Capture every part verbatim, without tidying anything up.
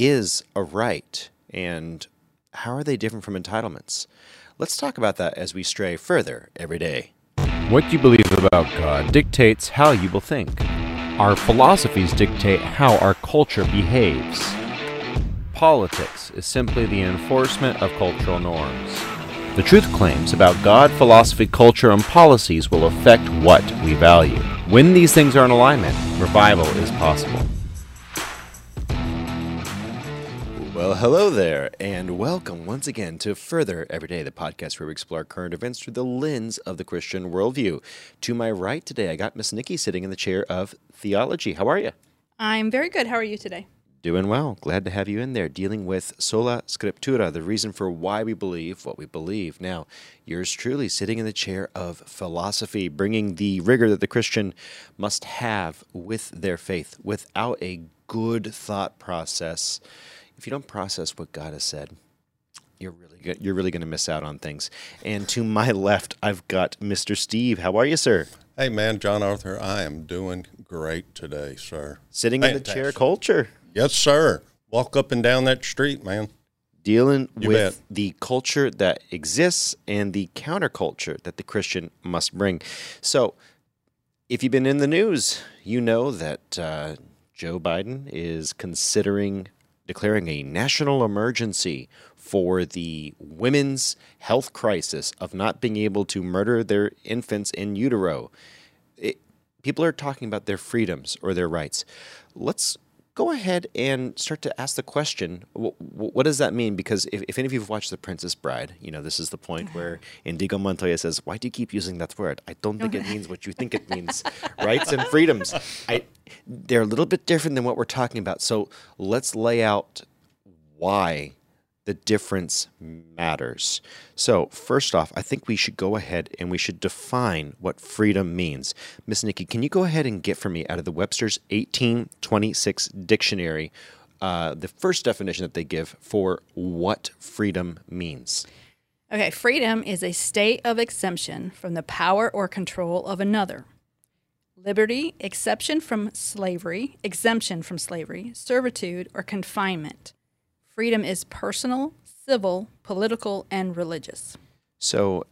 is a right, and how are they different from entitlements? Let's talk about that as we stray further every day. What you believe about God dictates how you will think. Our philosophies dictate how our culture behaves. Politics is simply the enforcement of cultural norms. The truth claims about God, philosophy, culture, and policies will affect what we value. When these things are in alignment, revival is possible. Well, hello there, and welcome once again to Further Every Day, the podcast where we explore current events through the lens of the Christian worldview. To my right today, I got Miss Nikki sitting in the chair of theology. How are you? I'm very good. How are you today? Doing well. Glad to have you in there, dealing with sola scriptura, the reason for why we believe what we believe. Now, yours truly sitting in the chair of philosophy, bringing the rigor that the Christian must have with their faith. Without a good thought process, if you don't process what God has said, you're really good. You're really going to miss out on things. And to my left, I've got Mister Steve. How are you, sir? Hey, man, John Arthur, I am doing great today, sir. Sitting in the chair culture. Yes, sir. Walk up and down that street, man. Dealing with the culture that exists and the counterculture that the Christian must bring. So if you've been in the news, you know that uh, Joe Biden is considering declaring a national emergency for the women's health crisis of not being able to murder their infants in utero. It, people are talking about their freedoms or their rights. Let's go ahead and start to ask the question, what, what does that mean? Because if, if any of you have watched The Princess Bride, you know, this is the point where Inigo Montoya says, why do you keep using that word? I don't think it means what you think it means. Rights and freedoms. I, they're a little bit different than what we're talking about. So let's lay out why the difference matters. So first off, I think we should go ahead and we should define what freedom means. Miss Nikki, can you go ahead and get for me out of the Webster's eighteen twenty-six Dictionary, uh, the first definition that they give for what freedom means? Okay, freedom is a state of exemption from the power or control of another. Liberty, exception from slavery, exemption from slavery, servitude, or confinement. Freedom is personal, civil, political, and religious. So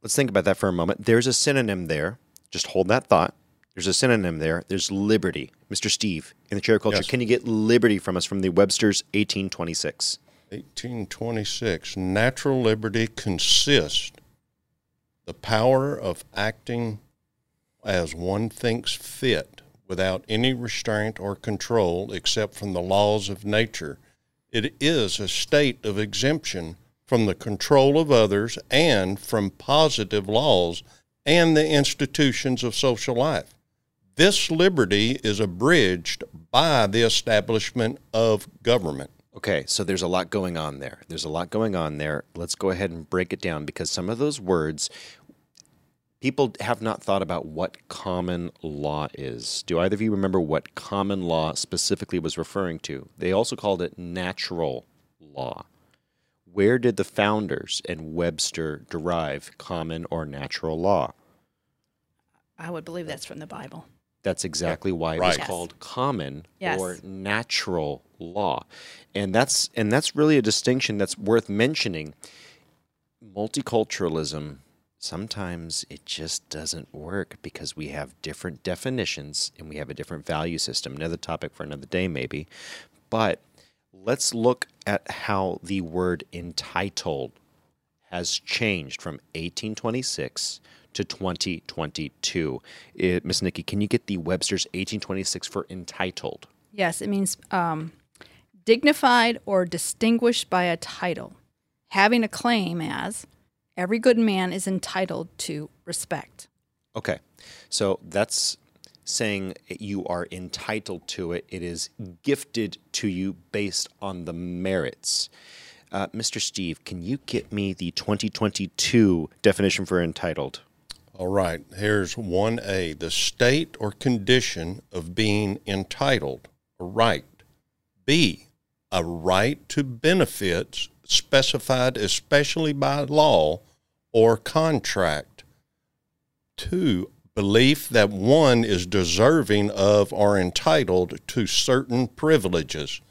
let's think about that for a moment. There's a synonym there. Just hold that thought. There's a synonym there. There's liberty. Mister Steve, in the chair of culture, yes. Can you get liberty from us from the Webster's eighteen twenty-six? eighteen twenty-six. Natural liberty consists the power of acting as one thinks fit without any restraint or control except from the laws of nature. It is a state of exemption from the control of others and from positive laws and the institutions of social life. This liberty is abridged by the establishment of government. Okay, so there's a lot going on there. There's a lot going on there. Let's go ahead and break it down because some of those words, people have not thought about what common law is. Do either of you remember what common law specifically was referring to? They also called it natural law. Where did the founders and Webster derive common or natural law? I would believe that's from the Bible. That's exactly why it was right. called common yes. or natural law. And that's and that's really a distinction that's worth mentioning. Multiculturalism, sometimes it just doesn't work because we have different definitions and we have a different value system. Another topic for another day maybe. But let's look at how the word entitled has changed from eighteen twenty-six to twenty twenty-two. It, Miss Nikki, can you get the Webster's eighteen twenty-six for entitled? Yes, it means um, dignified or distinguished by a title, having a claim as... Every good man is entitled to respect. Okay. So that's saying you are entitled to it. It is gifted to you based on the merits. Uh, Mister Steve, can you get me the twenty twenty-two definition for entitled? All right. Here's one A, the state or condition of being entitled, a right. B, a right to benefits specified especially by law or contract. Two, belief that one is deserving of or entitled to certain privileges.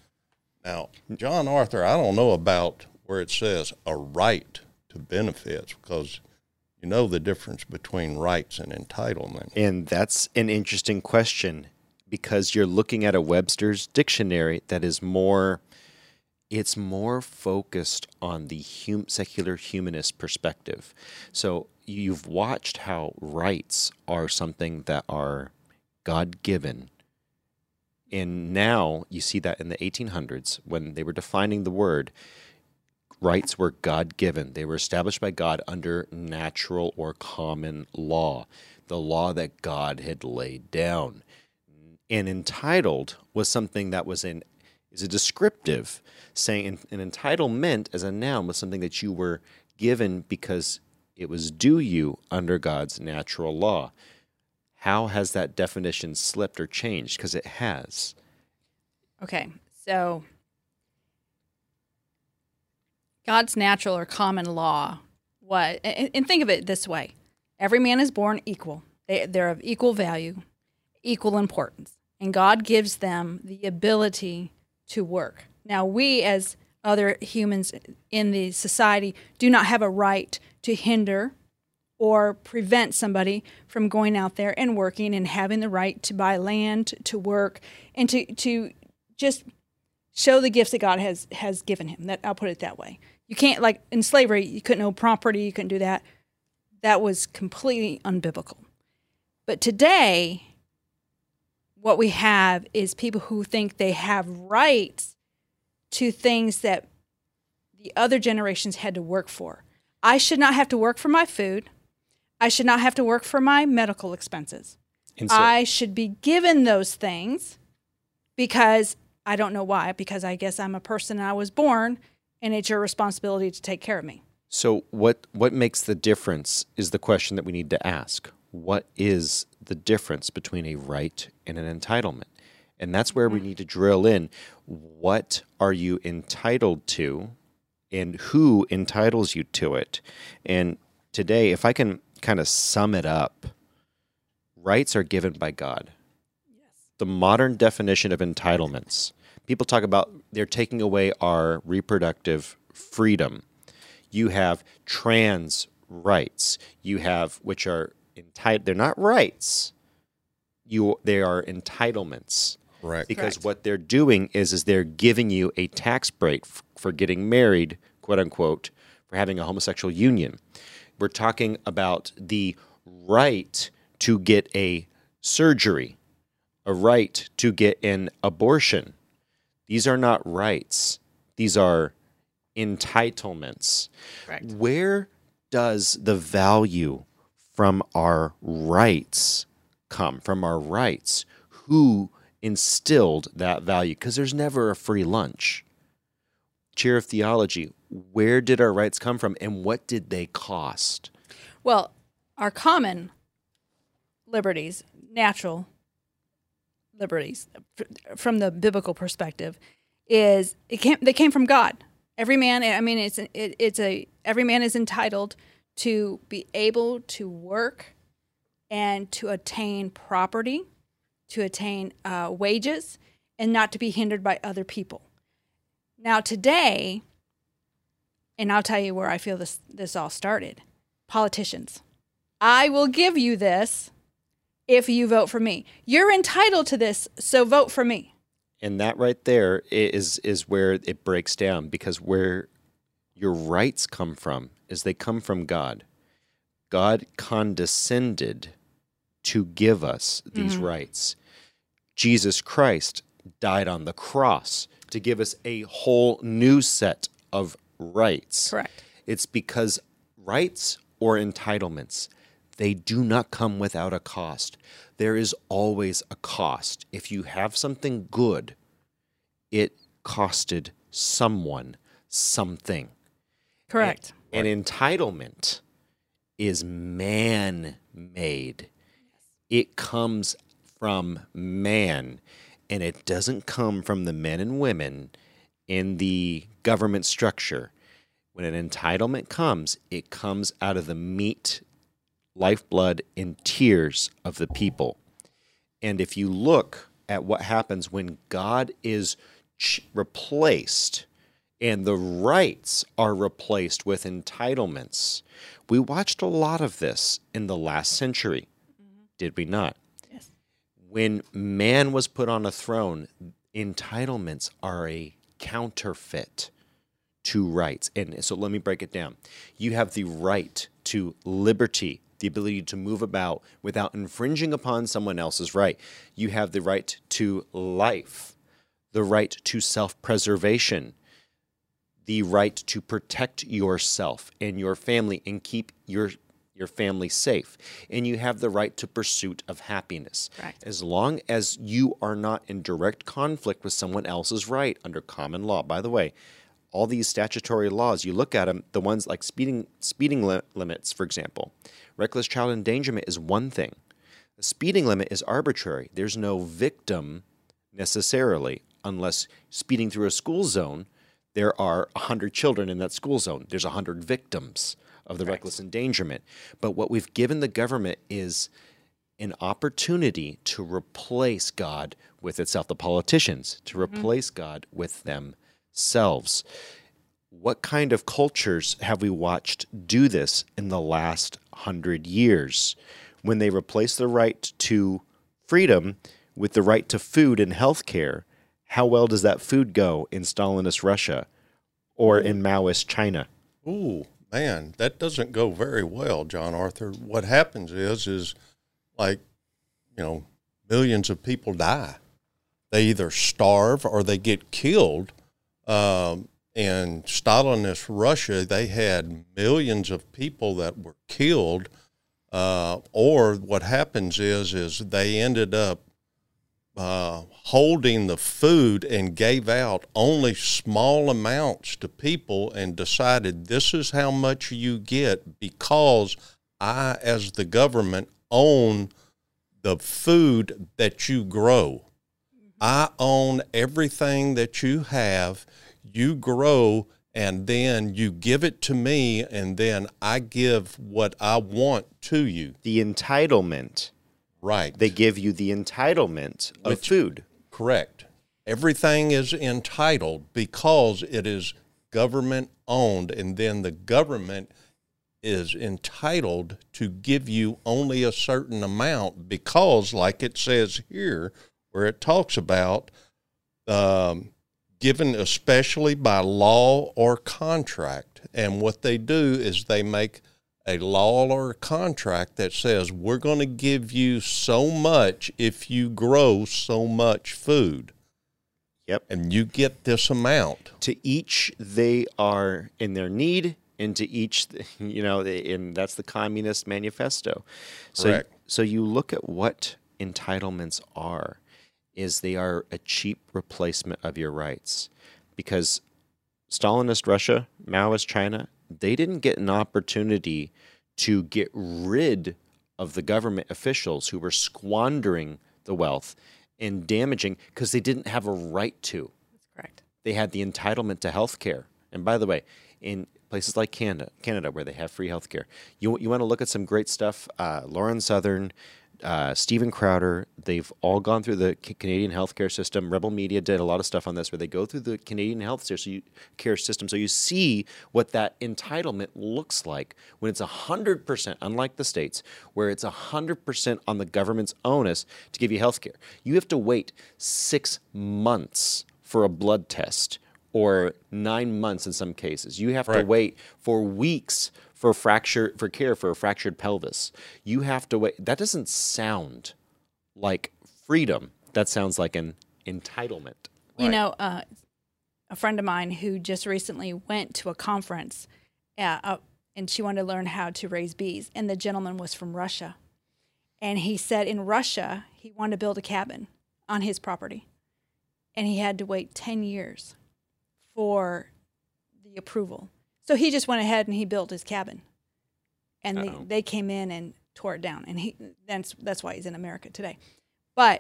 Now, John Arthur, I don't know about where it says a right to benefits, because you know the difference between rights and entitlement. And that's an interesting question, because you're looking at a Webster's dictionary that is more, it's more focused on the hum, secular humanist perspective. So you've watched how rights are something that are God-given. And now you see that in the eighteen hundreds, when they were defining the word, rights were God-given. They were established by God under natural or common law, the law that God had laid down. And entitled was something that was in, is a descriptive, saying an, an entitlement as a noun was something that you were given because it was due you under God's natural law. How has that definition slipped or changed? Because it has. Okay, so God's natural or common law, what? And, and think of it this way. Every man is born equal. They, they're of equal value, equal importance. And God gives them the ability to work. Now, we as other humans in the society do not have a right to hinder or prevent somebody from going out there and working and having the right to buy land, to work, and to, to just show the gifts that God has, has given him. That, I'll put it that way. You can't, like in slavery, you couldn't own property, you couldn't do that. That was completely unbiblical. But today, what we have is people who think they have rights to things that the other generations had to work for. I should not have to work for my food. I should not have to work for my medical expenses. So, I should be given those things because I don't know why, because I guess I'm a person and I was born and it's your responsibility to take care of me. So what, what makes the difference is the question that we need to ask. What is the difference between a right and an entitlement? And that's where we need to drill in. What are you entitled to and who entitles you to it? And today, if I can kind of sum it up, rights are given by God. Yes. The modern definition of entitlements. People talk about they're taking away our reproductive freedom. You have trans rights. You have, which are entitled, they're not rights. You, they are entitlements. Right. Because right. what they're doing is, is they're giving you a tax break f- for getting married, quote unquote, for having a homosexual union. We're talking about the right to get a surgery, a right to get an abortion. These are not rights. These are entitlements. Right. Where does the value from our rights come? From our rights? Who instilled that value? Because there's never a free lunch. Chair of Theology, where did our rights come from and what did they cost? Well, our common liberties, natural liberties, from the biblical perspective, is it came, they came from God. Every man, I mean, it's it, it's a every man is entitled to be able to work and to attain property, to attain uh, wages, and not to be hindered by other people. Now today, and I'll tell you where I feel this, this all started, politicians. I will give you this if you vote for me. You're entitled to this, so vote for me. And that right there is, is where it breaks down, because where your rights come from is they come from God. God condescended to give us these mm-hmm. rights. Jesus Christ died on the cross to give us a whole new set of rights. Correct. It's because rights or entitlements, they do not come without a cost. There is always a cost. If you have something good, it costed someone something. Correct. An, an entitlement is man-made. It comes from man, and it doesn't come from the men and women in the government structure. When an entitlement comes, it comes out of the meat, lifeblood, and tears of the people. And if you look at what happens when God is ch- replaced and the rights are replaced with entitlements. We watched a lot of this in the last century, mm-hmm. did we not? Yes. When man was put on a throne, entitlements are a counterfeit to rights. And so let me break it down. You have the right to liberty, the ability to move about without infringing upon someone else's right. You have the right to life, the right to self-preservation, the right to protect yourself and your family and keep your your family safe. And you have the right to pursuit of happiness. Right. As long as you are not in direct conflict with someone else's right under common law. By the way, all these statutory laws, you look at them, the ones like speeding speeding li- limits, for example. Reckless child endangerment is one thing. The speeding limit is arbitrary. There's no victim necessarily, unless speeding through a school zone, there are one hundred children in that school zone. There's one hundred victims of the right. reckless endangerment. But what we've given the government is an opportunity to replace God with itself, the politicians, to replace mm-hmm. God with themselves. What kind of cultures have we watched do this in the last hundred years when they replace the right to freedom with the right to food and health care? How well does that food go in Stalinist Russia or in Maoist China? Ooh, man, that doesn't go very well, John Arthur. What happens is, is like, you know, millions of people die. They either starve or they get killed. Um, in Stalinist Russia, they had millions of people that were killed. Uh, or what happens is, is they ended up Uh, holding the food and gave out only small amounts to people and decided this is how much you get because I, as the government, own the food that you grow. I own everything that you have. You grow and then you give it to me and then I give what I want to you. The entitlement. Right. They give you the entitlement of Which, food. Correct. Everything is entitled because it is government owned, and then the government is entitled to give you only a certain amount because, like it says here, where it talks about um, given especially by law or contract. And what they do is they make a law or a contract that says we're going to give you so much if you grow so much food. Yep. And you get this amount. To each they are in their need, and to each, you know, and that's the Communist Manifesto. So, correct. So you look at what entitlements are, is they are a cheap replacement of your rights. Because Stalinist Russia, Maoist China, they didn't get an opportunity to get rid of the government officials who were squandering the wealth and damaging because they didn't have a right to. That's correct. They had the entitlement to health care. And by the way, in places like Canada, Canada where they have free health care, you, you want to look at some great stuff. Uh, Lauren Southern, uh, Steven Crowder, they've all gone through the C- Canadian healthcare system. Rebel Media did a lot of stuff on this where they go through the Canadian health care system so you see what that entitlement looks like when it's one hundred percent, unlike the states, where it's one hundred percent on the government's onus to give you health care. You have to wait six months for a blood test or nine months in some cases. You have right. to wait for weeks for fracture for care for a fractured pelvis. You have to wait. That doesn't sound like freedom. That sounds like an entitlement. You right. know, uh, a friend of mine who just recently went to a conference, uh, uh, and she wanted to learn how to raise bees, and the gentleman was from Russia. And he said in Russia, he wanted to build a cabin on his property, and he had to wait ten years for the approval. So he just went ahead and he built his cabin, and they, they came in and tore it down. And he that's that's why he's in America today. But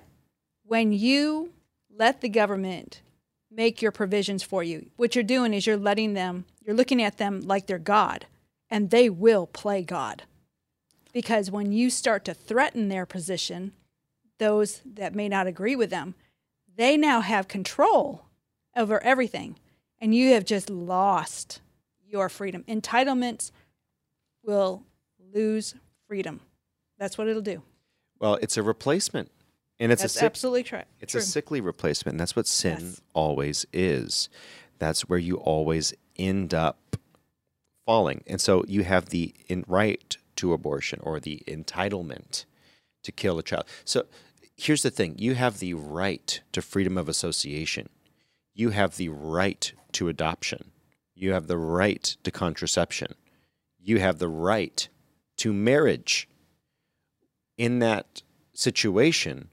when you let the government make your provisions for you, what you're doing is you're letting them, you're looking at them like they're God, and they will play God. Because when you start to threaten their position, those that may not agree with them, they now have control over everything. And you have just lost your freedom. Entitlements will lose freedom. That's what it'll do. Well, it's a replacement. And it's that's a sick, absolutely true. It's true. A sickly replacement. And that's what sin yes. always is. That's where you always end up falling. And so you have the in right to abortion or the entitlement to kill a child. So here's the thing. You have the right to freedom of association. You have the right to adoption. You have the right to contraception. You have the right to marriage. In that situation,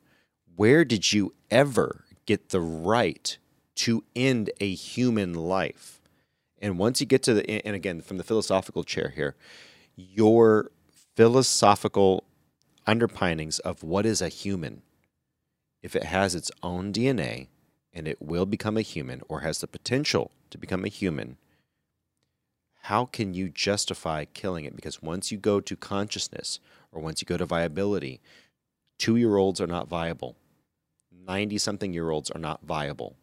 where did you ever get the right to end a human life? And once you get to the, and again, from the philosophical chair here, your philosophical underpinnings of what is a human, if it has its own D N A and it will become a human or has the potential to become a human, how can you justify killing it? Because once you go to consciousness or once you go to viability, two-year-olds are not viable. ninety-something-year-olds are not viable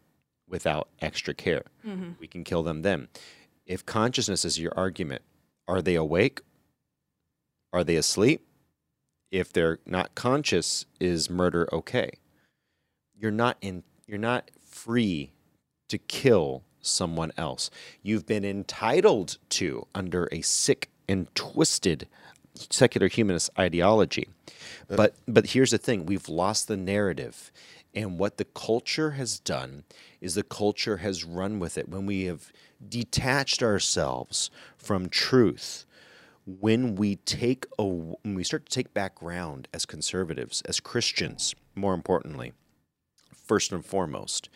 without extra care. Mm-hmm. We can kill them then. If consciousness is your argument, are they awake? Are they asleep? If they're not conscious, is murder okay? You're not in, you're not free to kill someone else. You've been entitled to under a sick and twisted secular humanist ideology. But but here's the thing. We've lost the narrative. And what the culture has done is the culture has run with it. When we have detached ourselves from truth, when we take a, when we start to take back ground as conservatives, as Christians, more importantly, first and foremost,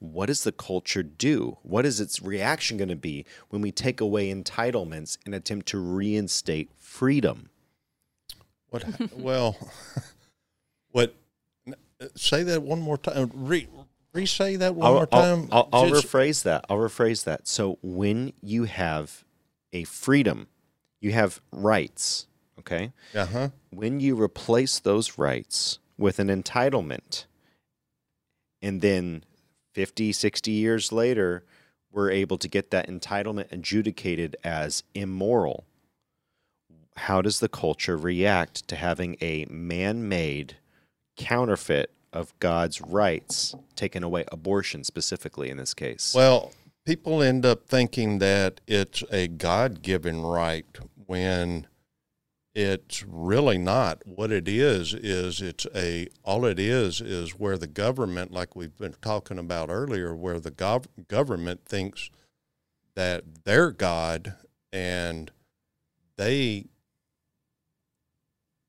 what does the culture do? What is its reaction going to be when we take away entitlements and attempt to reinstate freedom? What? Well, what? Say that one more time. Re, re say that one I'll, more time. I'll, I'll, I'll rephrase that. I'll rephrase that. So when you have a freedom, you have rights. Okay. Uh huh. When you replace those rights with an entitlement, and then fifty, sixty years later, we're able to get that entitlement adjudicated as immoral. How does the culture react to having a man-made counterfeit of God's rights taken away, abortion specifically in this case? Well, people end up thinking that it's a God-given right when it's really not. What it is is it's a all it is is where the government, like we've been talking about earlier, where the gov government thinks that they're God and they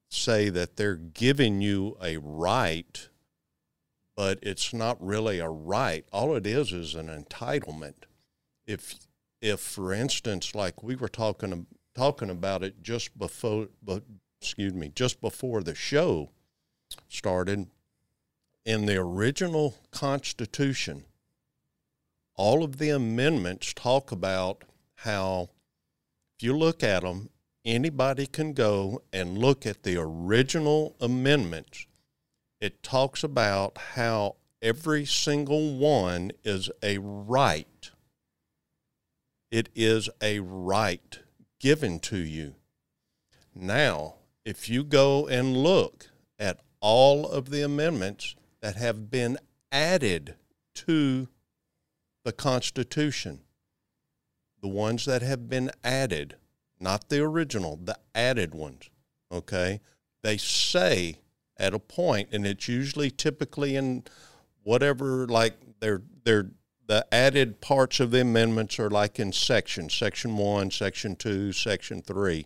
say that they're giving you a right, but it's not really a right. All it is is an entitlement. If if for instance, like we were talking about talking about it just before, but excuse me, just before the show started, in the original Constitution, all of the amendments talk about how, if you look at them, anybody can go and look at the original amendments. It talks about how every single one is a right. It is a right given to you. Now, if you go and look at all of the amendments that have been added to the Constitution, the ones that have been added, not the original, the added ones, okay, they say at a point, and it's usually typically in whatever, like they're, they're, the added parts of the amendments are like in sections, section one, section two, section three.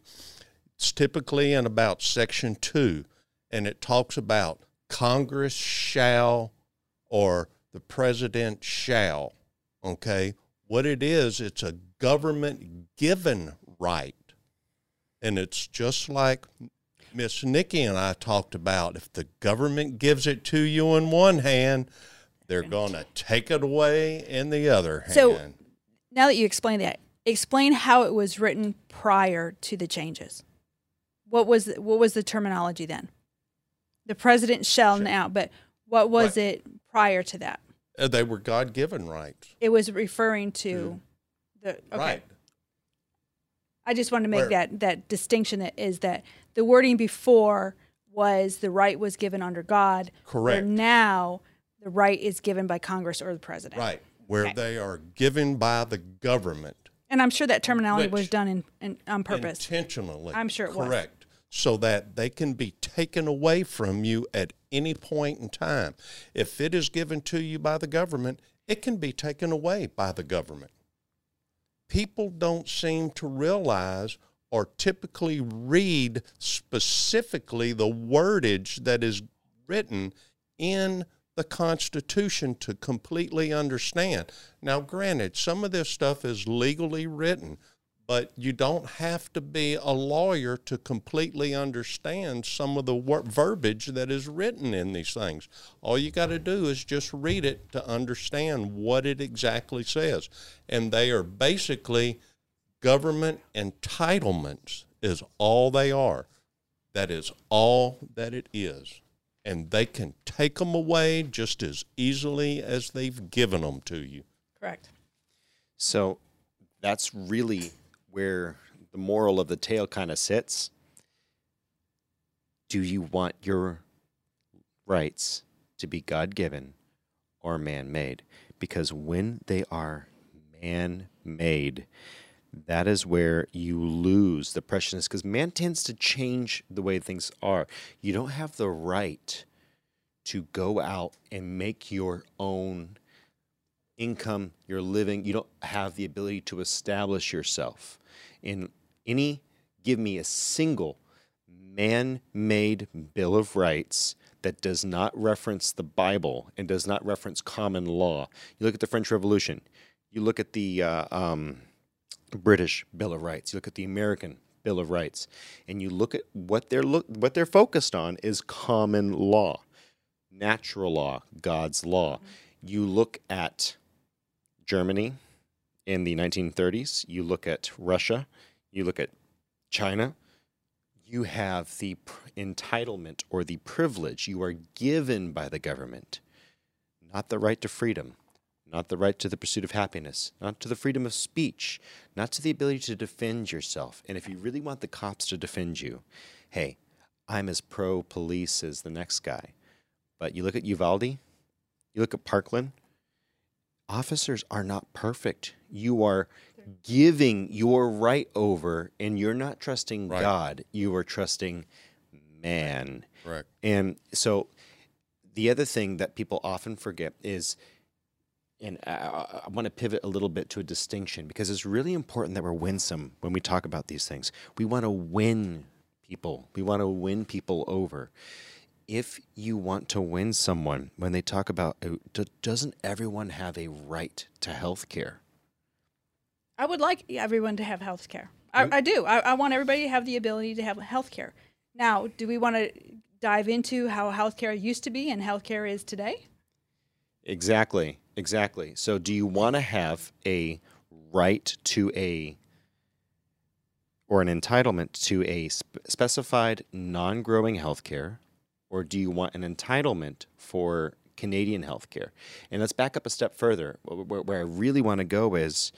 It's typically in about section two, and it talks about Congress shall or the president shall, okay? What it is, it's a government-given right, and it's just like Miss Nikki and I talked about. If the government gives it to you in one hand, they're going to take it away in the other hand. So now that you explain that, explain how it was written prior to the changes. What was what was the terminology then? The president shall now, but what was it prior to that? They were God-given rights. It was referring to the okay. Right. I just wanted to make Where? that that distinction. That is that the wording before was the right was given under God. Correct. And now the right is given by Congress or the president. Right. Where okay. they are given by the government. And I'm sure that terminology Which, was done in, in on purpose. Intentionally. I'm sure it correct. was. Correct. So that they can be taken away from you at any point in time. If it is given to you by the government, it can be taken away by the government. People don't seem to realize or typically read specifically the wordage that is written in the Constitution to completely understand. Now, granted, some of this stuff is legally written, but you don't have to be a lawyer to completely understand some of the wor- verbiage that is written in these things. All you got to do is just read it to understand what it exactly says. And they are basically government entitlements is all they are. That is all that it is. And they can take them away just as easily as they've given them to you. Correct. So that's really where the moral of the tale kind of sits. Do you want your rights to be God-given or man-made? Because when they are man-made, that is where you lose the preciousness, because man tends to change the way things are. You don't have the right to go out and make your own income, your living. You don't have the ability to establish yourself in any, give me a single man-made Bill of Rights that does not reference the Bible and does not reference common law. You look at the French Revolution. You look at the uh, um, British Bill of Rights. You look at the American Bill of Rights, and you look at what they're look what they're focused on is common law, natural law, God's law. Mm-hmm. You look at Germany in the nineteen thirties, you look at Russia, you look at China, you have the entitlement or the privilege you are given by the government, not the right to freedom, not the right to the pursuit of happiness, not to the freedom of speech, not to the ability to defend yourself. And if you really want the cops to defend you, hey, I'm as pro-police as the next guy. But you look at Uvalde, you look at Parkland, officers are not perfect. You are giving your right over, and you're not trusting right. God. You are trusting man. Right. And so the other thing that people often forget is, and I, I want to pivot a little bit to a distinction, because it's really important that we're winsome when we talk about these things. We want to win people. We want to win people over. If you want to win someone, when they talk about, doesn't everyone have a right to health care? I would like everyone to have health care. I, I do. I, I want everybody to have the ability to have health care. Now, do we want to dive into how health care used to be and health care is today? Exactly. Exactly. So do you want to have a right to a, or an entitlement to a sp- specified non-growing health care? Or do you want an entitlement for Canadian healthcare? And let's back up a step further. Where, where I really want to go is,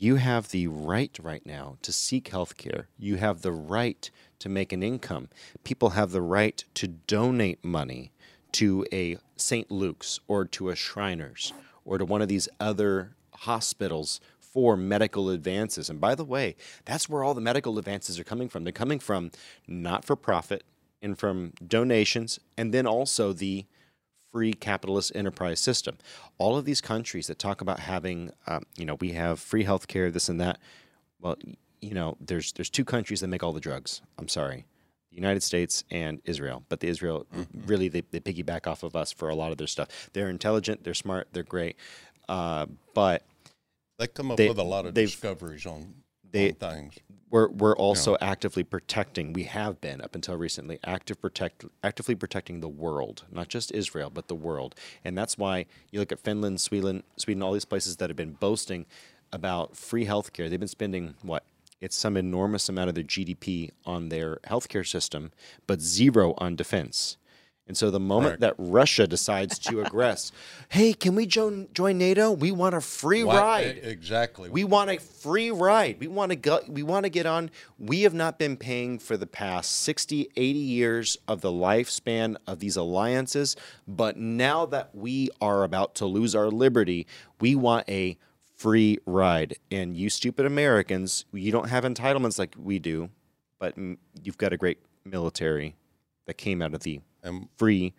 you have the right right now to seek healthcare. You have the right to make an income. People have the right to donate money to a Saint Luke's or to a Shriners or to one of these other hospitals for medical advances. And by the way, that's where all the medical advances are coming from. They're coming from not-for-profit and from donations, and then also the free capitalist enterprise system. All of these countries that talk about having, um, you know, we have free healthcare, this and that. Well, you know, there's there's two countries that make all the drugs. I'm sorry, the United States and Israel. But the Israel, mm-hmm. really, they, they piggyback off of us for a lot of their stuff. They're intelligent, they're smart, they're great. Uh, but they come up they, with a lot of discoveries on, they, on things. We're we're also yeah. actively protecting. We have been up until recently active protect actively protecting the world, not just Israel, but the world. And that's why you look at Finland, Sweden, Sweden, all these places that have been boasting about free healthcare. They've been spending what? It's some enormous amount of their G D P on their healthcare system, but zero on defense. And so the moment right. that Russia decides to aggress, hey, can we join join NATO? We want a free Why, ride. Exactly. We want a free ride. We want to go, we want to get on. We have not been paying for the past sixty, eighty years of the lifespan of these alliances, but now that we are about to lose our liberty, we want a free ride. And you stupid Americans, you don't have entitlements like we do, but you've got a great military that came out of the and free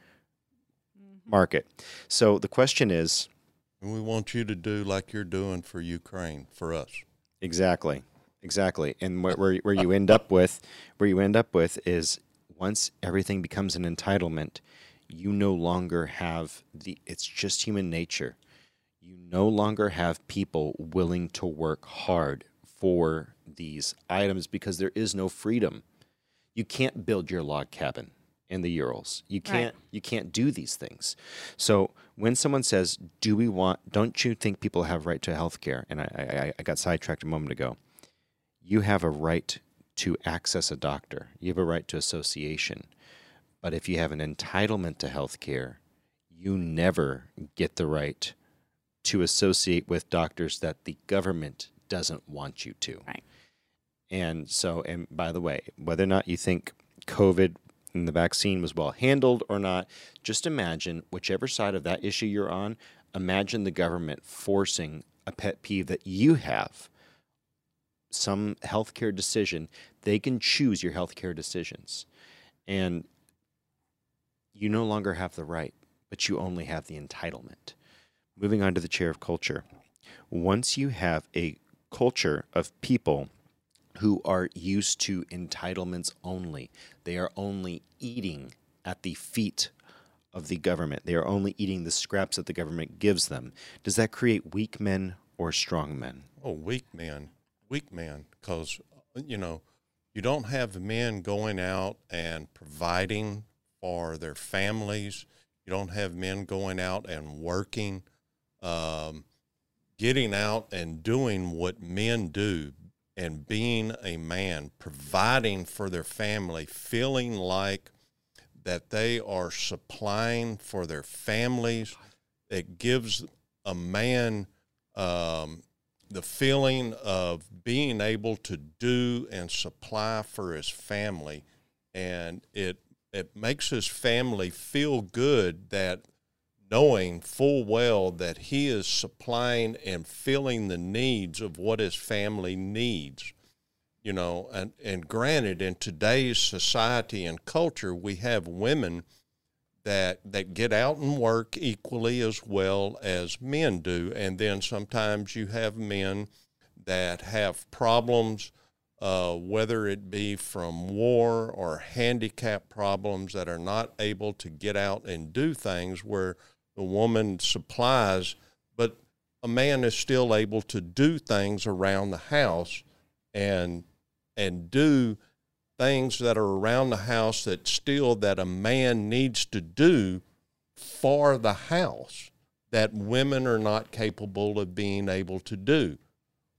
market. So the question is, and we want you to do like you're doing for Ukraine for us. Exactly, exactly. And where, where, where you end up with, where you end up with is once everything becomes an entitlement, you no longer have the. It's just human nature. You no longer have people willing to work hard for these items because there is no freedom. You can't build your log cabin in the Urals. You can't, right. you can't do these things. So when someone says, do we want, don't you think people have right to health care? And I, I, I got sidetracked a moment ago. You have a right to access a doctor. You have a right to association. But if you have an entitlement to health care, you never get the right to associate with doctors that the government doesn't want you to. Right. And so, and by the way, whether or not you think COVID and the vaccine was well handled or not, just imagine whichever side of that issue you're on, imagine the government forcing a pet peeve that you have, some healthcare decision. They can choose your healthcare decisions. And you no longer have the right, but you only have the entitlement. Moving on to the chair of culture. Once you have a culture of people who are used to entitlements only. They are only eating at the feet of the government. They are only eating the scraps that the government gives them. Does that create weak men or strong men? Oh, weak men. Weak men. Because, you know, you don't have men going out and providing for their families. You don't have men going out and working, um, getting out and doing what men do. And being a man, providing for their family, feeling like that they are supplying for their families, it gives a man um, the feeling of being able to do and supply for his family. And it, it makes his family feel good that knowing full well that he is supplying and filling the needs of what his family needs, you know, and, and granted in today's society and culture, we have women that, that get out and work equally as well as men do. And then sometimes you have men that have problems, uh, whether it be from war or handicap problems that are not able to get out and do things where the woman supplies, but a man is still able to do things around the house and and do things that are around the house that still that a man needs to do for the house that women are not capable of being able to do.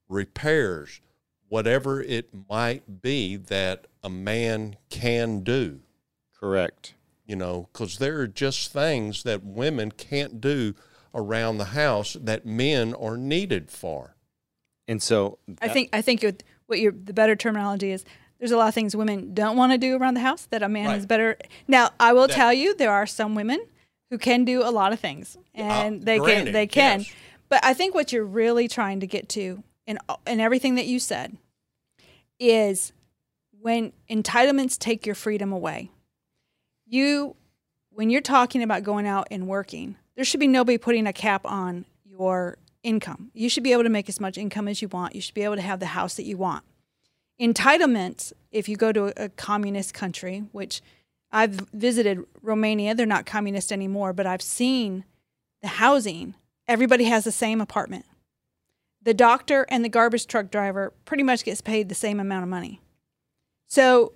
Repairs, whatever it might be that a man can do. Correct. You know, because there are just things that women can't do around the house that men are needed for. And so I think I think what your the better terminology is, there's a lot of things women don't want to do around the house that a man right. is better. Now, I will that, tell you, there are some women who can do a lot of things, and uh, they granted, can they can. Yes. But I think what you're really trying to get to in in everything that you said is when entitlements take your freedom away. You, when you're talking about going out and working, there should be nobody putting a cap on your income. You should be able to make as much income as you want. You should be able to have the house that you want. Entitlements, if you go to a communist country, which I've visited Romania, they're not communist anymore, but I've seen the housing. Everybody has the same apartment. The doctor and the garbage truck driver pretty much gets paid the same amount of money. So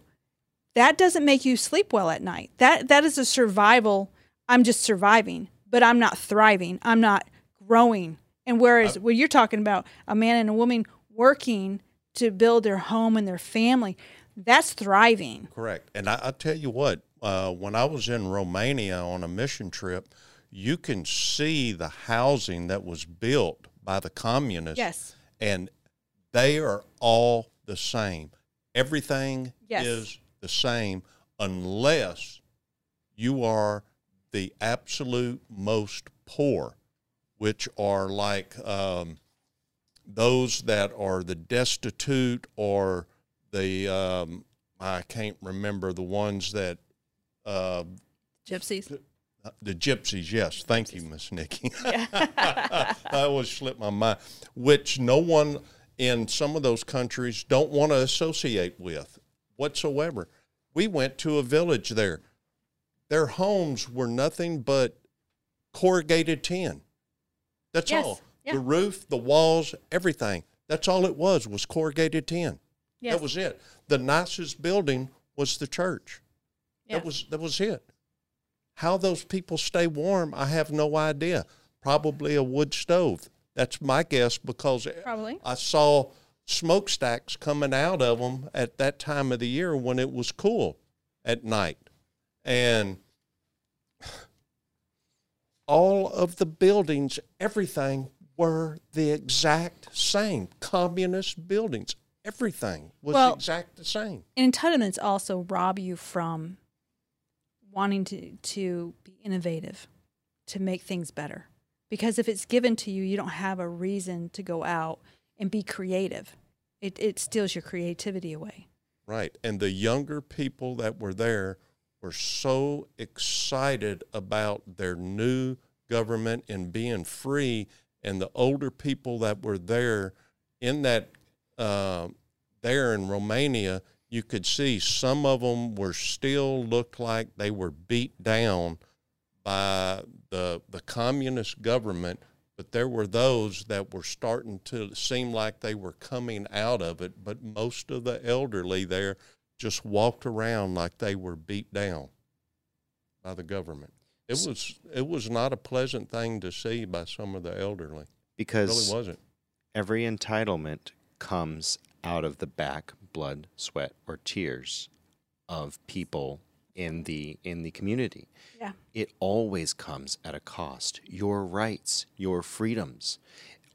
that doesn't make you sleep well at night. That that is a survival. I'm just surviving, but I'm not thriving. I'm not growing. And whereas when you're talking about a man and a woman working to build their home and their family, that's thriving. Correct. And I, I'll tell you what, uh, when I was in Romania on a mission trip, you can see the housing that was built by the communists. Yes. And they are all the same. Everything yes. is the same unless you are the absolute most poor, which are like um, those that are the destitute or the, um, I can't remember, the ones that... Uh, Gypsies. The gypsies, yes. Thank gypsies. you, Miss Nikki. I always slip my mind, which no one in some of those countries don't want to associate with whatsoever. We went to a village there. Their homes were nothing but corrugated tin. That's yes. all. Yeah. The roof, the walls, everything. That's all it was, was corrugated tin. Yes. That was it. The nicest building was the church. Yeah. That was, that was it. How those people stay warm, I have no idea. Probably a wood stove. That's my guess, because Probably. I saw smokestacks coming out of them at that time of the year when it was cool at night. And all of the buildings, everything, were the exact same. Communist buildings, everything was well, exact the same. And entitlements also rob you from... wanting to, to be innovative, to make things better. Because if it's given to you, you don't have a reason to go out and be creative. It, it steals your creativity away. Right. And the younger people that were there were so excited about their new government and being free. And the older people that were there in that, uh, there in Romania, you could see some of them were still looked like they were beat down by the, the communist government, but there were those that were starting to seem like they were coming out of it. But most of the elderly there just walked around like they were beat down by the government. It was, it was not a pleasant thing to see by some of the elderly. Because it really wasn't. Every entitlement comes out of the back blood, sweat, or tears of people in the in the community. Yeah. It always comes at a cost. Your rights, your freedoms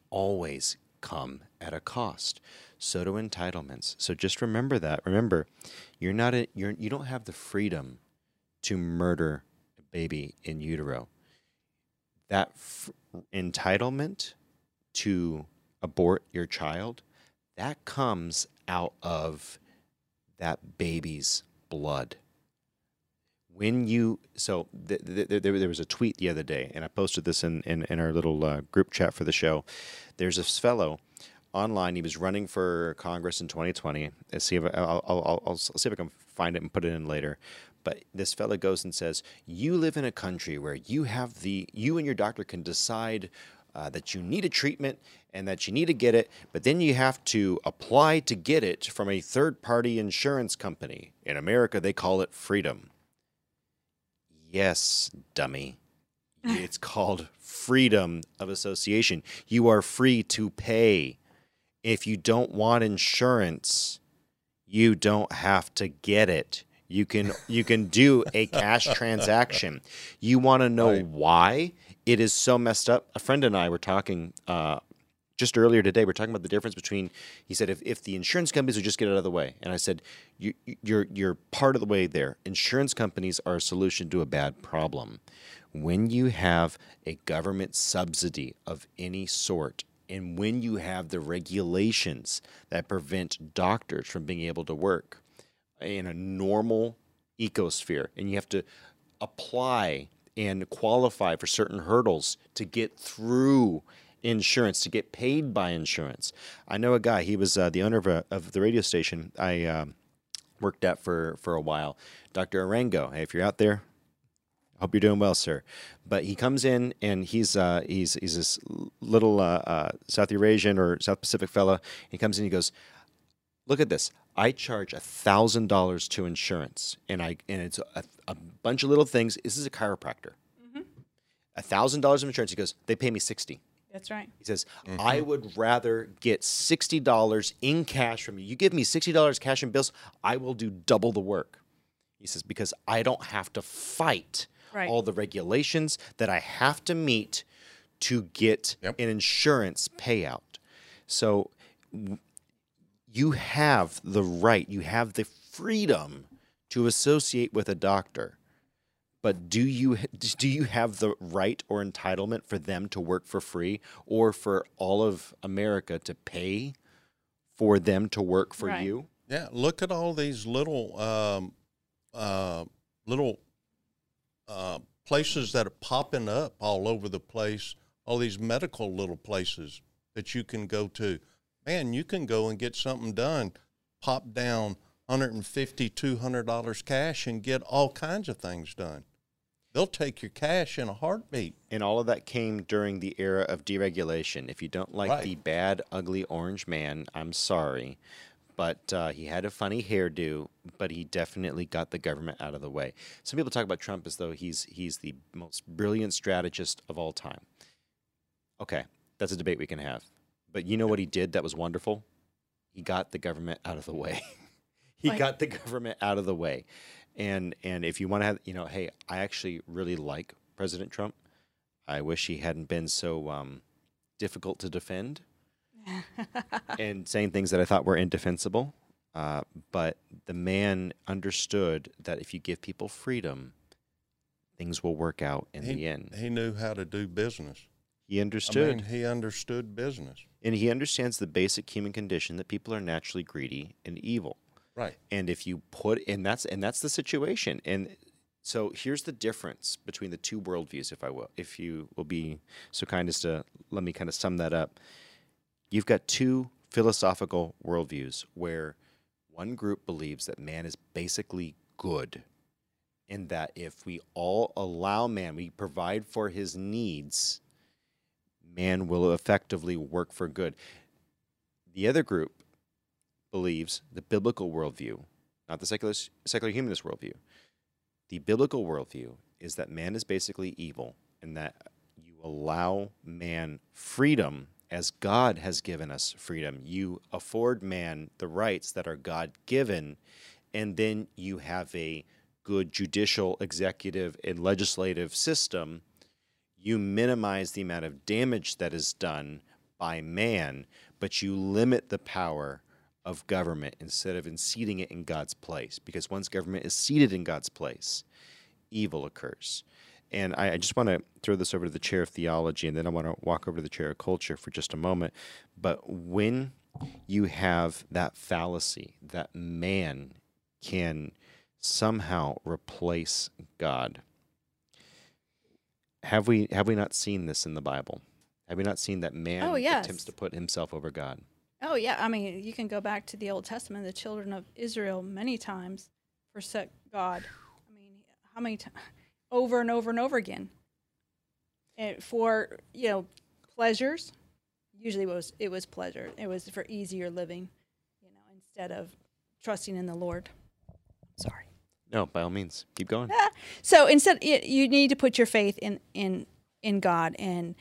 always come at a cost. So do entitlements. So just remember that. Remember, you're not a, you're you don't have the freedom to murder a baby in utero. That f entitlement to abort your child, that comes out of that baby's blood. When you, so th th th there was a tweet the other day, and I posted this in, in, in our little uh, group chat for the show. There's this fellow online, he was running for Congress in twenty twenty. Let's see if I, I'll, I'll, I'll see if I can find it and put it in later. But this fellow goes and says, you live in a country where you have the, you and your doctor can decide Uh, that you need a treatment and that you need to get it, but then you have to apply to get it from a third-party insurance company. In America, they call it freedom. Yes, dummy. It's called freedom of association. You are free to pay. If you don't want insurance, you don't have to get it. You can you can do a cash transaction. You want to know right. why it is so messed up? A friend and I were talking uh, just earlier today. We're talking about the difference between. He said, if if the insurance companies would just get out of the way, and I said, you, you're you're part of the way there. Insurance companies are a solution to a bad problem. When you have a government subsidy of any sort, and when you have the regulations that prevent doctors from being able to work in a normal ecosphere, and you have to apply and qualify for certain hurdles to get through insurance, to get paid by insurance. I know a guy, he was uh, the owner of, a, of the radio station I um, worked at for, for a while, Doctor Arango. Hey, if you're out there, hope you're doing well, sir. But he comes in, and he's uh, he's, he's this little uh, uh, South Eurasian or South Pacific fella. He comes in, he goes, look at this. I charge a thousand dollars to insurance, and I and it's a, a bunch of little things. This is a chiropractor. a thousand dollars mm-hmm. of insurance. He goes, they pay me sixty dollars. That's right. He says, mm-hmm. I would rather get sixty dollars in cash from you. You give me sixty dollars cash in bills, I will do double the work. He says, because I don't have to fight right. all the regulations that I have to meet to get yep. an insurance payout. So you have the right, you have the freedom to associate with a doctor. But do you do you have the right or entitlement for them to work for free, or for all of America to pay for them to work for right. you? Yeah, look at all these little um, uh, little uh, places that are popping up all over the place. All these medical little places that you can go to. Man, you can go and get something done. Pop down one hundred fifty, two hundred dollars cash and get all kinds of things done. They'll take your cash in a heartbeat. And all of that came during the era of deregulation. If you don't like right. the bad, ugly orange man, I'm sorry. But uh, he had a funny hairdo, but he definitely got the government out of the way. Some people talk about Trump as though he's, he's the most brilliant strategist of all time. Okay, that's a debate we can have. But you know what he did that was wonderful? He got the government out of the way. He like, got the government out of the way. And and if you want to have, you know, hey, I actually really like President Trump. I wish he hadn't been so um, difficult to defend and saying things that I thought were indefensible. Uh, but the man understood that if you give people freedom, things will work out in he, the end. He knew how to do business. He understood. I mean, he understood business. And he understands the basic human condition that people are naturally greedy and evil. Right. And if you put, and that's, and that's the situation. And so here's the difference between the two worldviews, if I will, if you will be so kind as to let me kind of sum that up. You've got two philosophical worldviews where one group believes that man is basically good and that if we all allow man, we provide for his needs, man will effectively work for good. The other group believes the biblical worldview, not the secular, secular humanist worldview. The biblical worldview is that man is basically evil and that you allow man freedom as God has given us freedom. You afford man the rights that are God-given, and then you have a good judicial, executive, and legislative system. You minimize the amount of damage that is done by man, but you limit the power of government instead of seating it in God's place, because once government is seated in God's place, evil occurs. And I, I just want to throw this over to the chair of theology, and then I want to walk over to the chair of culture for just a moment. But when you have that fallacy that man can somehow replace God, have we have we not seen this in the Bible? Have we not seen that man oh, yes. attempts to put himself over God? Oh, yeah. I mean, you can go back to the Old Testament, the children of Israel many times forsake God. I mean, how many times? Over and over and over again. And for, you know, pleasures. Usually it was, it was pleasure. It was for easier living, you know, instead of trusting in the Lord. Sorry. No, by all means. Keep going. Yeah. So instead, you need to put your faith in, in, in God. And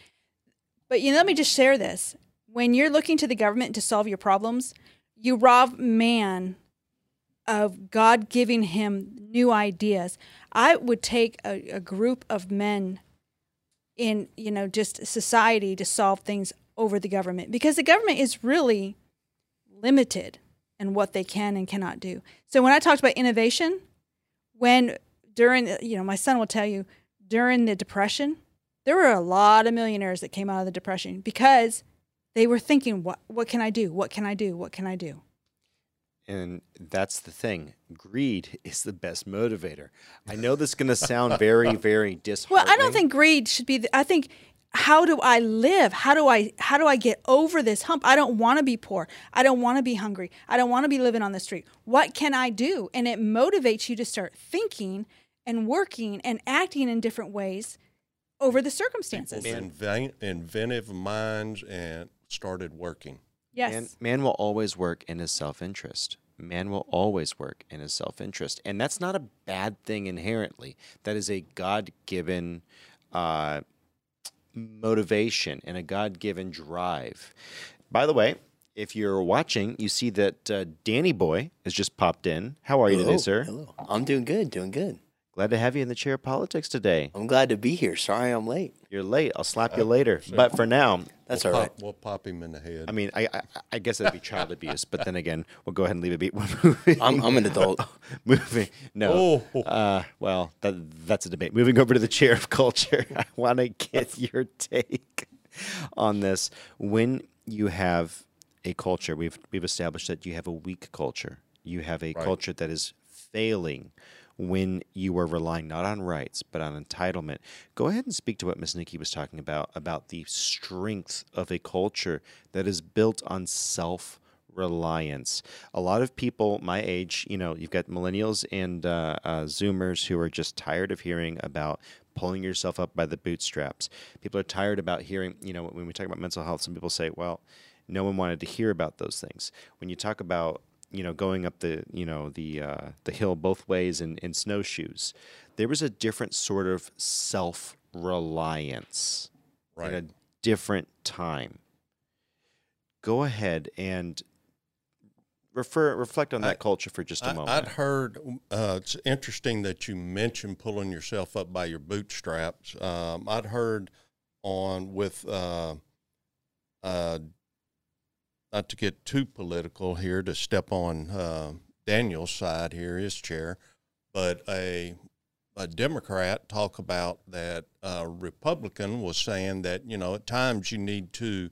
But, you know, let me just share this. When you're looking to the government to solve your problems, you rob man of God giving him new ideas. I would take a, a group of men in, you know, just society to solve things over the government, because the government is really limited in what they can and cannot do. So when I talked about innovation, when during, you know, my son will tell you, during the Depression, there were a lot of millionaires that came out of the Depression because they were thinking, what, what can I do? What can I do? What can I do? And that's the thing. Greed is the best motivator. I know this is going to sound very, very disheartening. Well, I don't think greed should be. The, I think, how do I live? How do I how do I get over this hump? I don't want to be poor. I don't want to be hungry. I don't want to be living on the street. What can I do? And it motivates you to start thinking and working and acting in different ways over the circumstances. Inve- inventive minds and started working. Yes. Man, man will always work in his self-interest. Man will always work in his self-interest. And that's not a bad thing inherently. That is a God-given uh, motivation and a God-given drive. By the way, If you're watching, you see that uh, Danny Boy has just popped in. How are you hello. today, sir? Hello. I'm doing good, doing good. Glad to have you in the chair of politics today. I'm glad to be here. Sorry I'm late. You're late. I'll slap uh, you later. Sure. But for now, that's we'll all pop, right. We'll pop him in the head. I mean, I I, I guess that'd be child abuse, but then again, we'll go ahead and leave it be. I'm, I'm an adult. Moving. No. Oh. Uh, well, that, that's a debate. Moving over to the chair of culture, I want to get your take on this. When you have a culture, we've, we've established that you have a weak culture. You have a right. culture that is failing when you are relying not on rights, but on entitlement. Go ahead and speak to what Miz Nikki was talking about, about the strength of a culture that is built on self-reliance. A lot of people my age, you know, you've got millennials and uh, uh, Zoomers who are just tired of hearing about pulling yourself up by the bootstraps. People are tired about hearing, you know, when we talk about mental health, some people say, well, no one wanted to hear about those things. When you talk about you know, going up the, you know, the uh, the hill both ways in, in snowshoes, there was a different sort of self-reliance right. at a different time. Go ahead and refer reflect on that I, culture for just a I, moment. I'd heard, uh, it's interesting that you mentioned pulling yourself up by your bootstraps. Um, I'd heard on with... Uh, uh, Not to get too political here, to step on uh, Daniel's side here, his chair, but a, a Democrat talk about that a Republican was saying that, you know, at times you need to,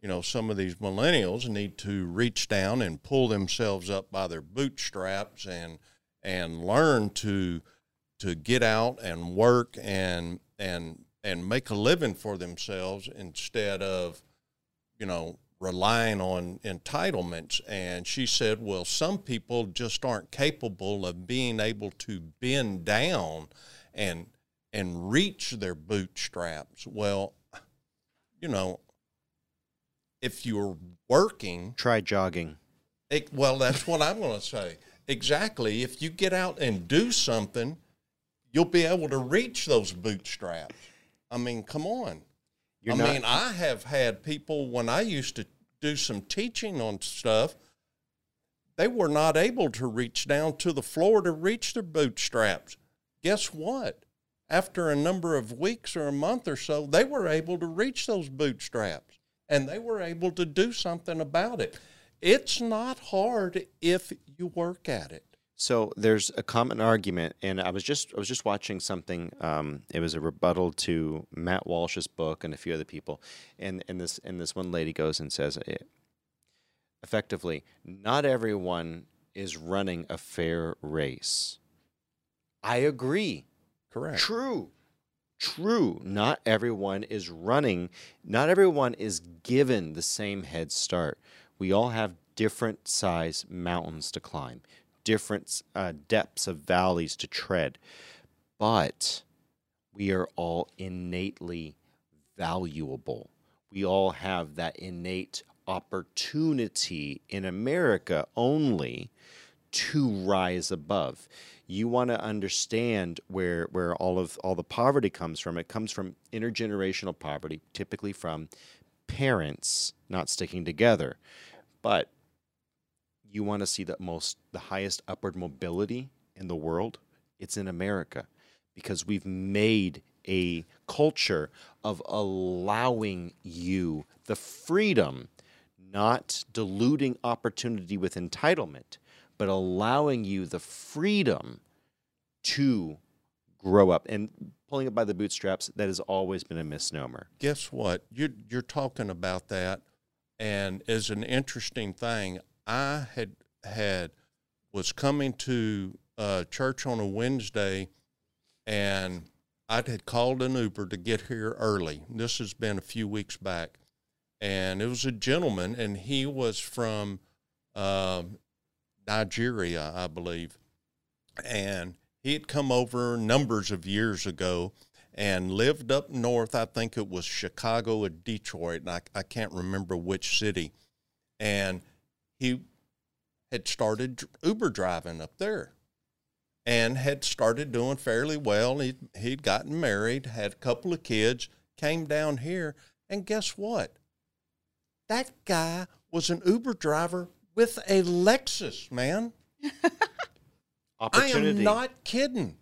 you know, some of these millennials need to reach down and pull themselves up by their bootstraps and and learn to to get out and work and and and make a living for themselves instead of, you know, relying on entitlements. And she said, well, some people just aren't capable of being able to bend down and and reach their bootstraps. Well, you know, if you're working, try jogging. It, well, that's what I'm going to say. Exactly. If you get out and do something, you'll be able to reach those bootstraps. I mean, come on. You're I not, mean, I have had people, when I used to do some teaching on stuff, they were not able to reach down to the floor to reach their bootstraps. Guess what? After a number of weeks or a month or so, they were able to reach those bootstraps, and they were able to do something about it. It's not hard if you work at it. So there's a common argument, and I was just I was just watching something. Um, it was a rebuttal to Matt Walsh's book and a few other people, and and this and this one lady goes and says, effectively, not everyone is running a fair race. I agree. Correct. True. True. Not everyone is running. Not everyone is given the same head start. We all have different size mountains to climb, different uh, depths of valleys to tread, but we are all innately valuable. We all have that innate opportunity in America only to rise above. You want to understand where where all of all the poverty comes from. It comes from intergenerational poverty, typically from parents not sticking together. But you want to see the most, the highest upward mobility in the world? It's in America, because we've made a culture of allowing you the freedom, not diluting opportunity with entitlement, but allowing you the freedom to grow up. And pulling it by the bootstraps, that has always been a misnomer. Guess what? You're, you're talking about that, and is an interesting thing. I had had was coming to uh, church on a Wednesday, and I had called an Uber to get here early. This has been a few weeks back, and it was a gentleman, and he was from uh, Nigeria, I believe, and he had come over numbers of years ago and lived up north. I think it was Chicago or Detroit, and I, I can't remember which city, and he had started Uber driving up there and had started doing fairly well. He'd, he'd gotten married, had a couple of kids, came down here, and guess what? That guy was an Uber driver with a Lexus, man. Opportunity. I am not kidding.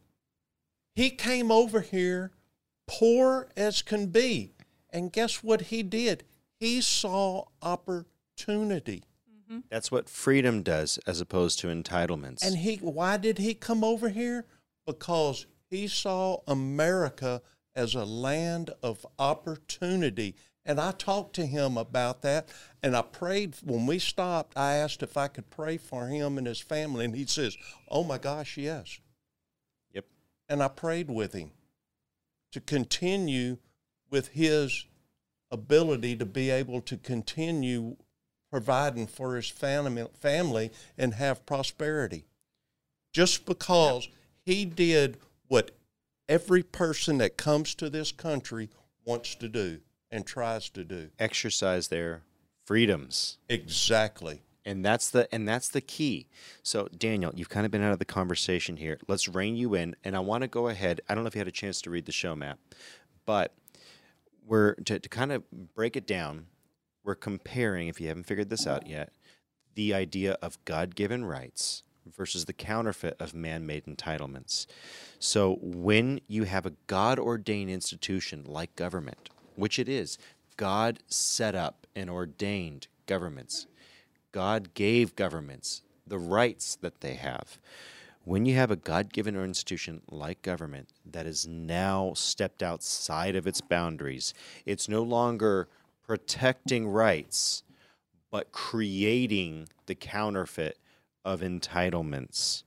He came over here poor as can be. And guess what he did? He saw opportunity. Mm-hmm. That's what freedom does as opposed to entitlements. And he, why did he come over here? Because he saw America as a land of opportunity. And I talked to him about that, and I prayed. When we stopped, I asked if I could pray for him and his family, and he says, oh, my gosh, yes. Yep. And I prayed with him to continue with his ability to be able to continue providing for his family, family and have prosperity. Just because yep. he did what every person that comes to this country wants to do. And tries to do. Exercise their freedoms. Exactly. And that's the and that's the key. So, Daniel, you've kind of been out of the conversation here. Let's rein you in. And I want to go ahead. I don't know if you had a chance to read the show map, but we're to, to kind of break it down, we're comparing, if you haven't figured this out yet, the idea of God-given rights versus the counterfeit of man-made entitlements. So when you have a God-ordained institution like government, which it is. God set up and ordained governments. God gave governments the rights that they have. When you have a God-given institution like government that is now stepped outside of its boundaries, it's no longer protecting rights, but creating the counterfeit of entitlements.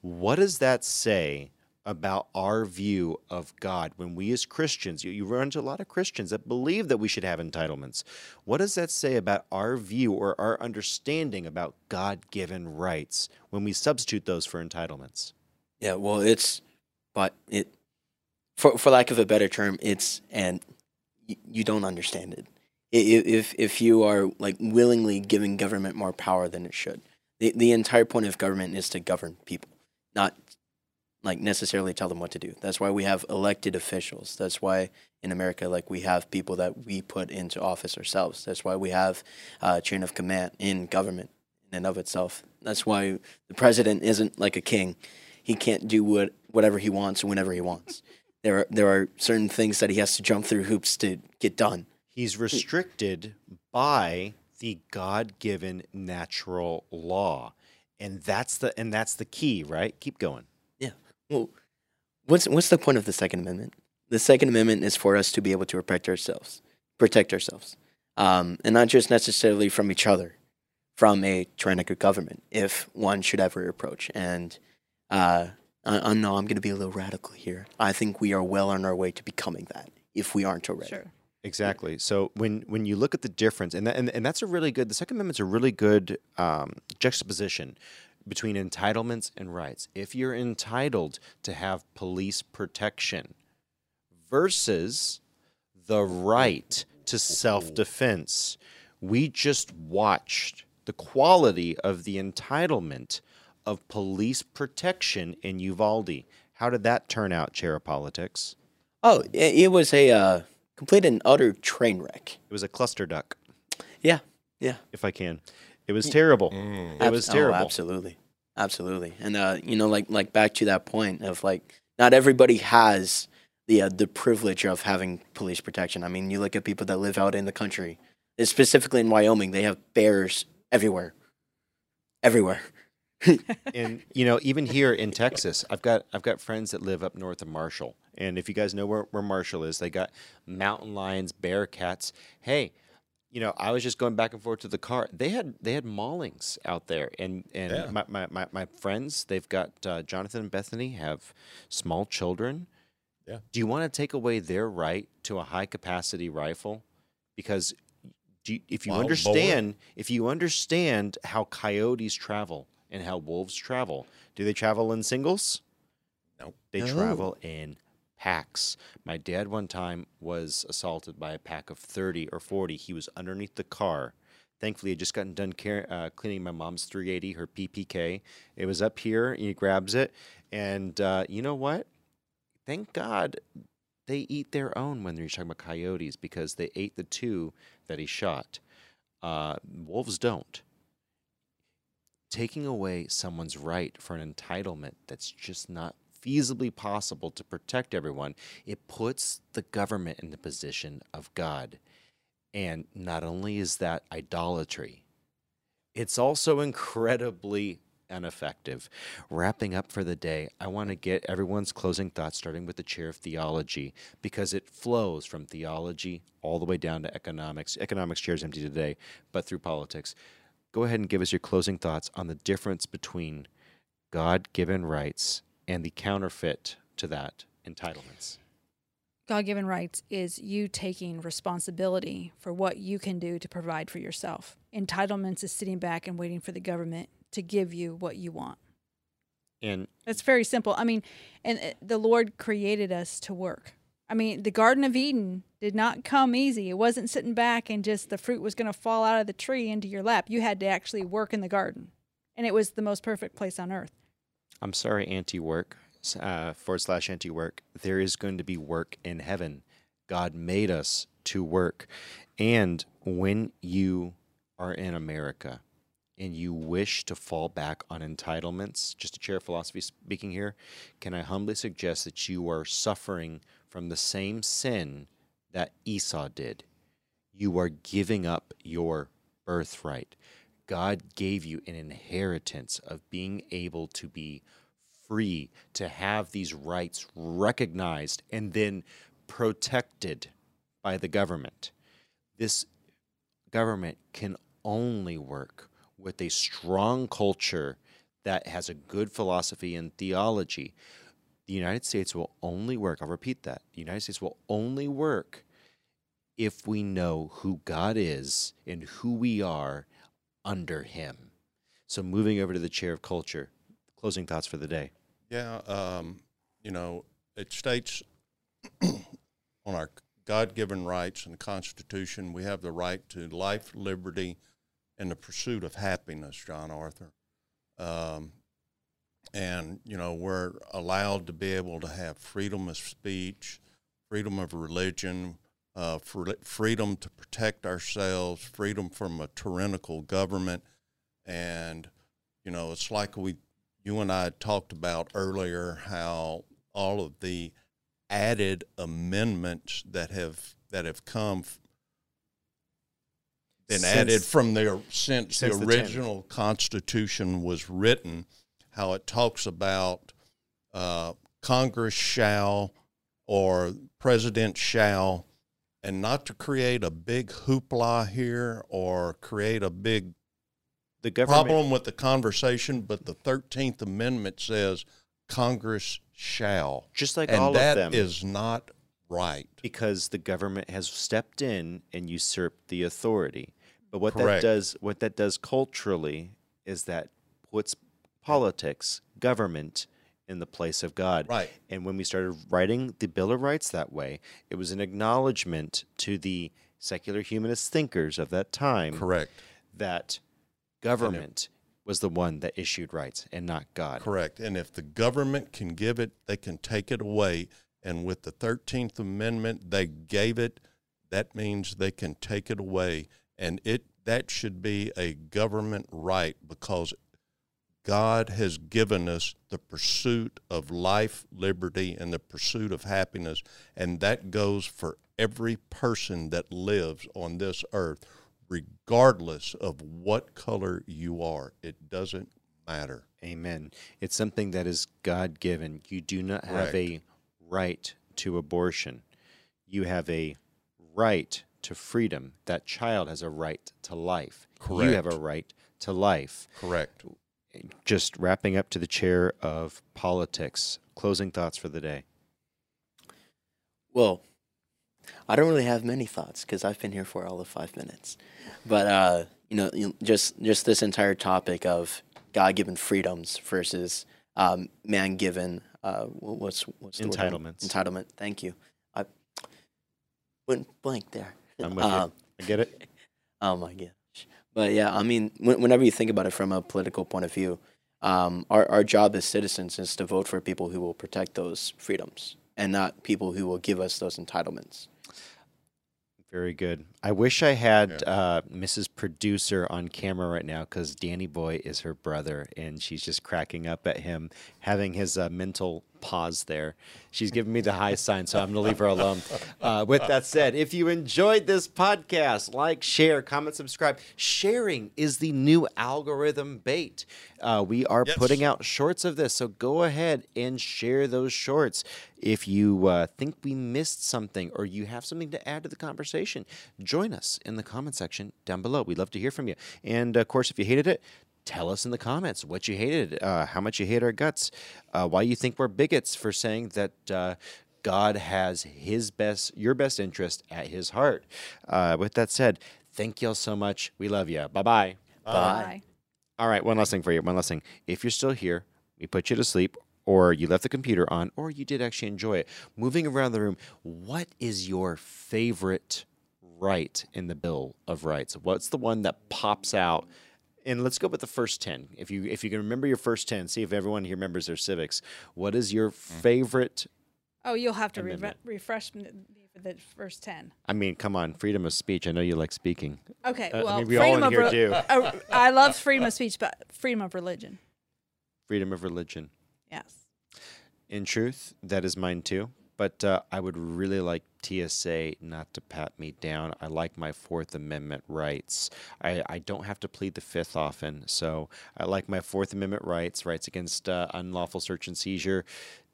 What does that say about our view of God when we as Christians, you, you run into a lot of Christians that believe that we should have entitlements. What does that say about our view or our understanding about God-given rights when we substitute those for entitlements? Yeah, well, it's, but it, for for lack of a better term, it's, and you, you don't understand it. If, if you are like willingly giving government more power than it should. The, the entire point of government is to govern people, not like necessarily tell them what to do. That's why we have elected officials. That's why in America, like we have people that we put into office ourselves. That's why we have a chain of command in government in and of itself. That's why the president isn't like a king. He can't do what whatever he wants whenever he wants. There are, there are certain things that he has to jump through hoops to get done. He's restricted by the God-given natural law. And that's the and that's the key, right? Keep going. Well, what's what's the point of the Second Amendment? The Second Amendment is for us to be able to protect ourselves, protect ourselves, um, and not just necessarily from each other, from a tyrannical government, if one should ever approach. And uh, I, I know I'm going to be a little radical here. I think we are well on our way to becoming that, if we aren't already. Sure. Exactly. So when, when you look at the difference, and, that, and and that's a really good, the Second Amendment's a really good um, juxtaposition between entitlements and rights. If you're entitled to have police protection versus the right to self-defense, we just watched the quality of the entitlement of police protection in Uvalde. How did that turn out, Chair of Politics? Oh, it was a uh, complete and utter train wreck. It was a cluster duck. Yeah, yeah. If I can. It was terrible. Mm. It was terrible. Oh, absolutely. Absolutely. And, uh, you know, like like back to that point of, like, not everybody has the uh, the privilege of having police protection. I mean, you look at people that live out in the country, specifically in Wyoming, they have bears everywhere. Everywhere. And, you know, even here in Texas, I've got I've got friends that live up north of Marshall. And if you guys know where, where Marshall is, they got mountain lions, bear cats. Hey, you know, I was just going back and forth to the car. They had they had maulings out there, and and yeah. my, my, my, my friends, they've got uh, Jonathan and Bethany have small children. Yeah. Do you want to take away their right to a high capacity rifle? Because do you, if you well, understand boy. if you understand how coyotes travel and how wolves travel, do they travel in singles? No, they no. travel in packs. My dad one time was assaulted by a pack of thirty or forty. He was underneath the car. Thankfully, I'd just gotten done care, uh, cleaning my mom's three eighty, her P P K. It was up here, and he grabs it. And uh, you know what? Thank God they eat their own when you're talking about coyotes, because they ate the two that he shot. Uh, wolves don't. Taking away someone's right for an entitlement that's just not feasibly possible to protect everyone, it puts the government in the position of God. And not only is that idolatry, it's also incredibly ineffective. Wrapping up for the day, I want to get everyone's closing thoughts, starting with the chair of theology, because it flows from theology all the way down to economics. Economics chair is empty today, but through politics. Go ahead and give us your closing thoughts on the difference between God-given rights and the counterfeit to that, entitlements. God-given rights is you taking responsibility for what you can do to provide for yourself. Entitlements is sitting back and waiting for the government to give you what you want. And that's very simple. I mean, and the Lord created us to work. I mean, the Garden of Eden did not come easy. It wasn't sitting back and just the fruit was going to fall out of the tree into your lap. You had to actually work in the garden. And it was the most perfect place on earth. I'm sorry, anti-work, uh, forward slash anti-work. There is going to be work in heaven. God made us to work. And when you are in America and you wish to fall back on entitlements, just a chair of philosophy speaking here, can I humbly suggest that you are suffering from the same sin that Esau did. You are giving up your birthright. God gave you an inheritance of being able to be free, to have these rights recognized and then protected by the government. This government can only work with a strong culture that has a good philosophy and theology. The United States will only work, I'll repeat that, the United States will only work if we know who God is and who we are under him. So moving over to the chair of culture, closing thoughts for the day. Yeah, um, you know, it states on our God-given rights in the Constitution, we have the right to life, liberty, and the pursuit of happiness, John Arthur. Um, and, you know, we're allowed to be able to have freedom of speech, freedom of religion, Uh, for freedom to protect ourselves, freedom from a tyrannical government. And, you know, it's like we, you and I talked about earlier, how all of the added amendments that have, that have come been since, added from the, since, since the original the Constitution was written, how it talks about uh, Congress shall, or President shall, and not to create a big hoopla here or create a big the government, problem with the conversation, but the thirteenth Amendment says Congress shall. Just like and all of them. And that is not right. Because the government has stepped in and usurped the authority. But what Correct. that does, what that does culturally is that puts politics, government, in the place of God. Right. And when we started writing the Bill of Rights that way, it was an acknowledgement to the secular humanist thinkers of that time. Correct. That government was the one that issued rights and not God. Correct. And if the government can give it, they can take it away. And with the thirteenth Amendment, they gave it. That means they can take it away. And it that should be a government right, because God has given us the pursuit of life, liberty, and the pursuit of happiness, and that goes for every person that lives on this earth, regardless of what color you are. It doesn't matter. Amen. It's something that is God-given. You do not have Correct. a right to abortion. You have a right to freedom. That child has a right to life. Correct. You have a right to life. Correct. Just wrapping up to the chair of politics, closing thoughts for the day. Well, I don't really have many thoughts because I've been here for all of five minutes. But, uh, you know, just just this entire topic of God-given freedoms versus um, man-given uh, what's, what's the entitlements. Word? Entitlement. Thank you. I went blank there. I'm with um, you. I get it. Oh, my God. But yeah, I mean, whenever you think about it from a political point of view, um, our, our job as citizens is to vote for people who will protect those freedoms and not people who will give us those entitlements. Very good. I wish I had yeah. uh, Missus Producer on camera right now, because Danny Boy is her brother, and she's just cracking up at him having his uh, mental pause there. She's giving me the high sign, so I'm going to leave her alone. Uh, with that said, if you enjoyed this podcast, like, share, comment, subscribe. Sharing is the new algorithm bait. Uh, we are yes. putting out shorts of this, so go ahead and share those shorts. If you uh, think we missed something or you have something to add to the conversation, join us in the comment section down below. We'd love to hear from you. And, of course, if you hated it, tell us in the comments what you hated, uh, how much you hate our guts, uh, why you think we're bigots for saying that uh, God has his best, your best interest at his heart. Uh, with that said, thank y'all so much. We love you. Bye-bye. Bye. Bye. All right, one last thing for you. One last thing. If you're still here, we put you to sleep, or you left the computer on, or you did actually enjoy it. Moving around the room, what is your favorite right in the Bill of Rights? What's the one that pops out? And let's go with the first ten. If you if you can remember your first ten, see if everyone here remembers their civics. What is your favorite? Oh, you'll have to re refresh me for the first ten. I mean, come on, freedom of speech. I know you like speaking. Okay, well, uh, I mean, we all in here do. Uh, I love freedom of speech, but freedom of religion. Freedom of religion. Yes. In truth, that is mine too. But uh, I would really like T S A not to pat me down. I like my Fourth Amendment rights. I, I don't have to plead the Fifth often, so I like my Fourth Amendment rights, rights against uh, unlawful search and seizure.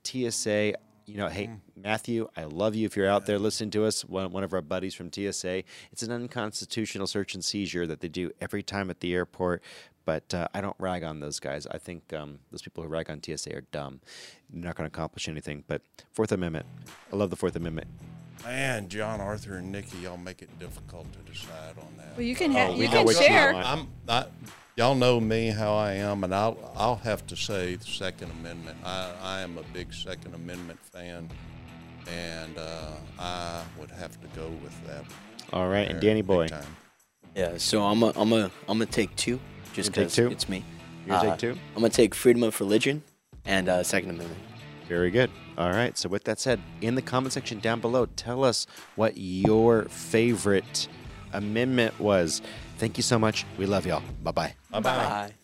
T S A, you know, hey, Matthew, I love you if you're out there listening to us, one, one of our buddies from T S A. It's an unconstitutional search and seizure that they do every time at the airport. But uh, I don't rag on those guys. I think um, those people who rag on T S A are dumb. They're not going to accomplish anything. But Fourth Amendment. I love the Fourth Amendment. Man, John, Arthur, and Nikki, y'all make it difficult to decide on that. Well, you can, oh, you can share. Y'all know me, how I am, and I'll, I'll have to say the Second Amendment. I, I am a big Second Amendment fan, and uh, I would have to go with that. All right, and Danny Boy. Yeah, so I'm a, I'm a, I'm a take two. Just because it's me. You uh, take two? I'm going to take freedom of religion and uh, Second Amendment. Very good. All right. So with that said, in the comment section down below, tell us what your favorite amendment was. Thank you so much. We love y'all. Bye-bye. Bye-bye.